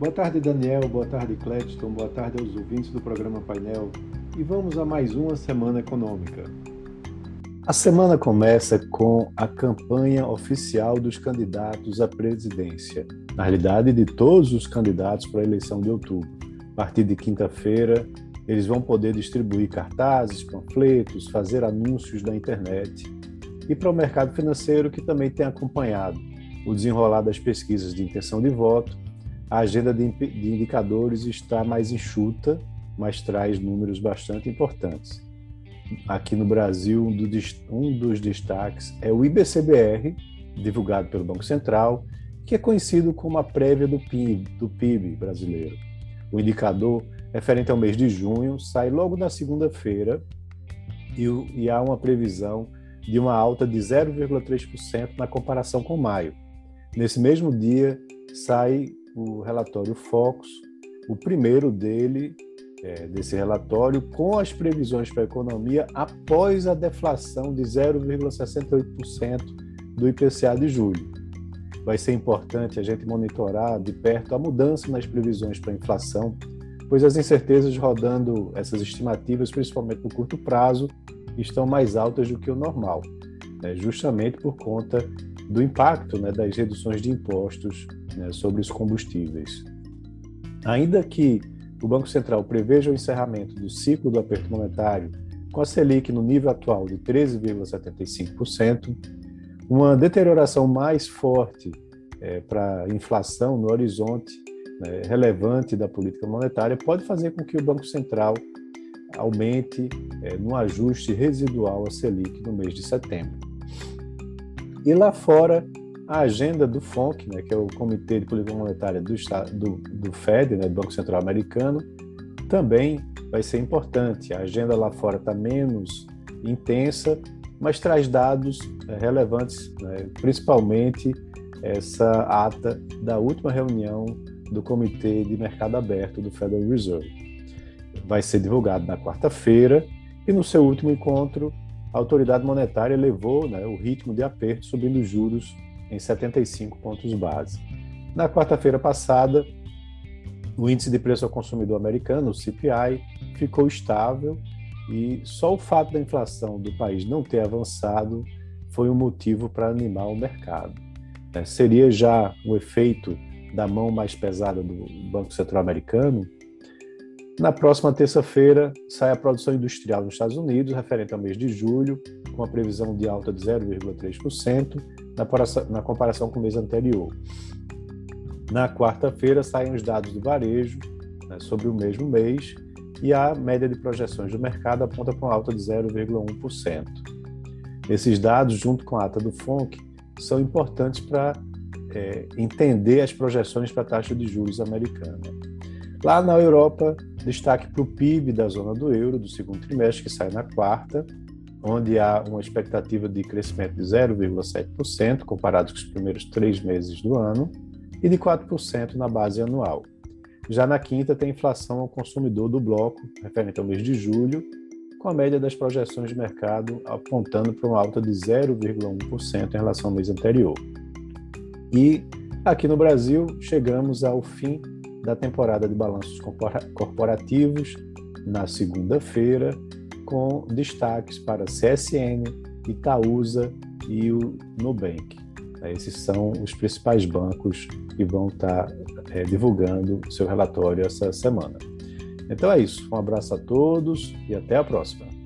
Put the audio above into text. Boa tarde, Daniel, boa tarde, Clédeston, boa tarde aos ouvintes do programa Painel e vamos a mais uma semana econômica. A semana começa com a campanha oficial dos candidatos à presidência, na realidade de todos os candidatos para a eleição de outubro. A partir de quinta-feira, eles vão poder distribuir cartazes, panfletos, fazer anúncios na internet e para o mercado financeiro, que também tem acompanhado o desenrolar das pesquisas de intenção de voto. A agenda de indicadores está mais enxuta, mas traz números bastante importantes. Aqui no Brasil, um dos destaques é o IBC-BR, divulgado pelo Banco Central, que é conhecido como a prévia do PIB brasileiro. O indicador, referente ao mês de junho, sai logo na segunda-feira e há uma previsão de uma alta de 0,3% na comparação com maio. Nesse mesmo dia, sai o relatório Focus, o primeiro desse relatório, com as previsões para a economia após a deflação de 0,68% do IPCA de julho. Vai ser importante a gente monitorar de perto a mudança nas previsões para a inflação, pois as incertezas rodando essas estimativas, principalmente no curto prazo, estão mais altas do que o normal, né? Justamente por conta do impacto, né, das reduções de impostos, né, sobre os combustíveis. Ainda que o Banco Central preveja o encerramento do ciclo do aperto monetário com a Selic no nível atual de 13,75%, uma deterioração mais forte para a inflação no horizonte, né, relevante da política monetária, pode fazer com que o Banco Central aumente no ajuste residual a Selic no mês de setembro. E lá fora, a agenda do FOMC, né, que é o Comitê de Política Monetária do FED, né, do Banco Central Americano, também vai ser importante. A agenda lá fora está menos intensa, mas traz dados relevantes, né, principalmente essa ata da última reunião do Comitê de Mercado Aberto do Federal Reserve. Vai ser divulgado na quarta-feira e, no seu último encontro, a autoridade monetária elevou, né, o ritmo de aperto, subindo os juros em 75 pontos base. Na quarta-feira passada, o índice de preço ao consumidor americano, o CPI, ficou estável e só o fato da inflação do país não ter avançado foi um motivo para animar o mercado. Seria já o efeito da mão mais pesada do Banco Central Americano. Na próxima terça-feira, sai a produção industrial nos Estados Unidos, referente ao mês de julho, com a previsão de alta de 0,3%, na comparação com o mês anterior. Na quarta-feira, saem os dados do varejo, né, sobre o mesmo mês, e a média de projeções do mercado aponta para uma alta de 0,1%. Esses dados, junto com a ata do FOMC, são importantes para entender as projeções para a taxa de juros americana. Lá na Europa, destaque para o PIB da zona do euro, do segundo trimestre, que sai na quarta, onde há uma expectativa de crescimento de 0,7%, comparado com os primeiros 3 meses do ano, e de 4% na base anual. Já na quinta, tem inflação ao consumidor do bloco, referente ao mês de julho, com a média das projeções de mercado apontando para uma alta de 0,1% em relação ao mês anterior. E aqui no Brasil, chegamos ao fim da temporada de balanços corporativos, na segunda-feira, com destaques para CSN, Itaúsa e o Nubank. Esses são os principais bancos que vão estar divulgando seu relatório essa semana. Então é isso. Um abraço a todos e até a próxima.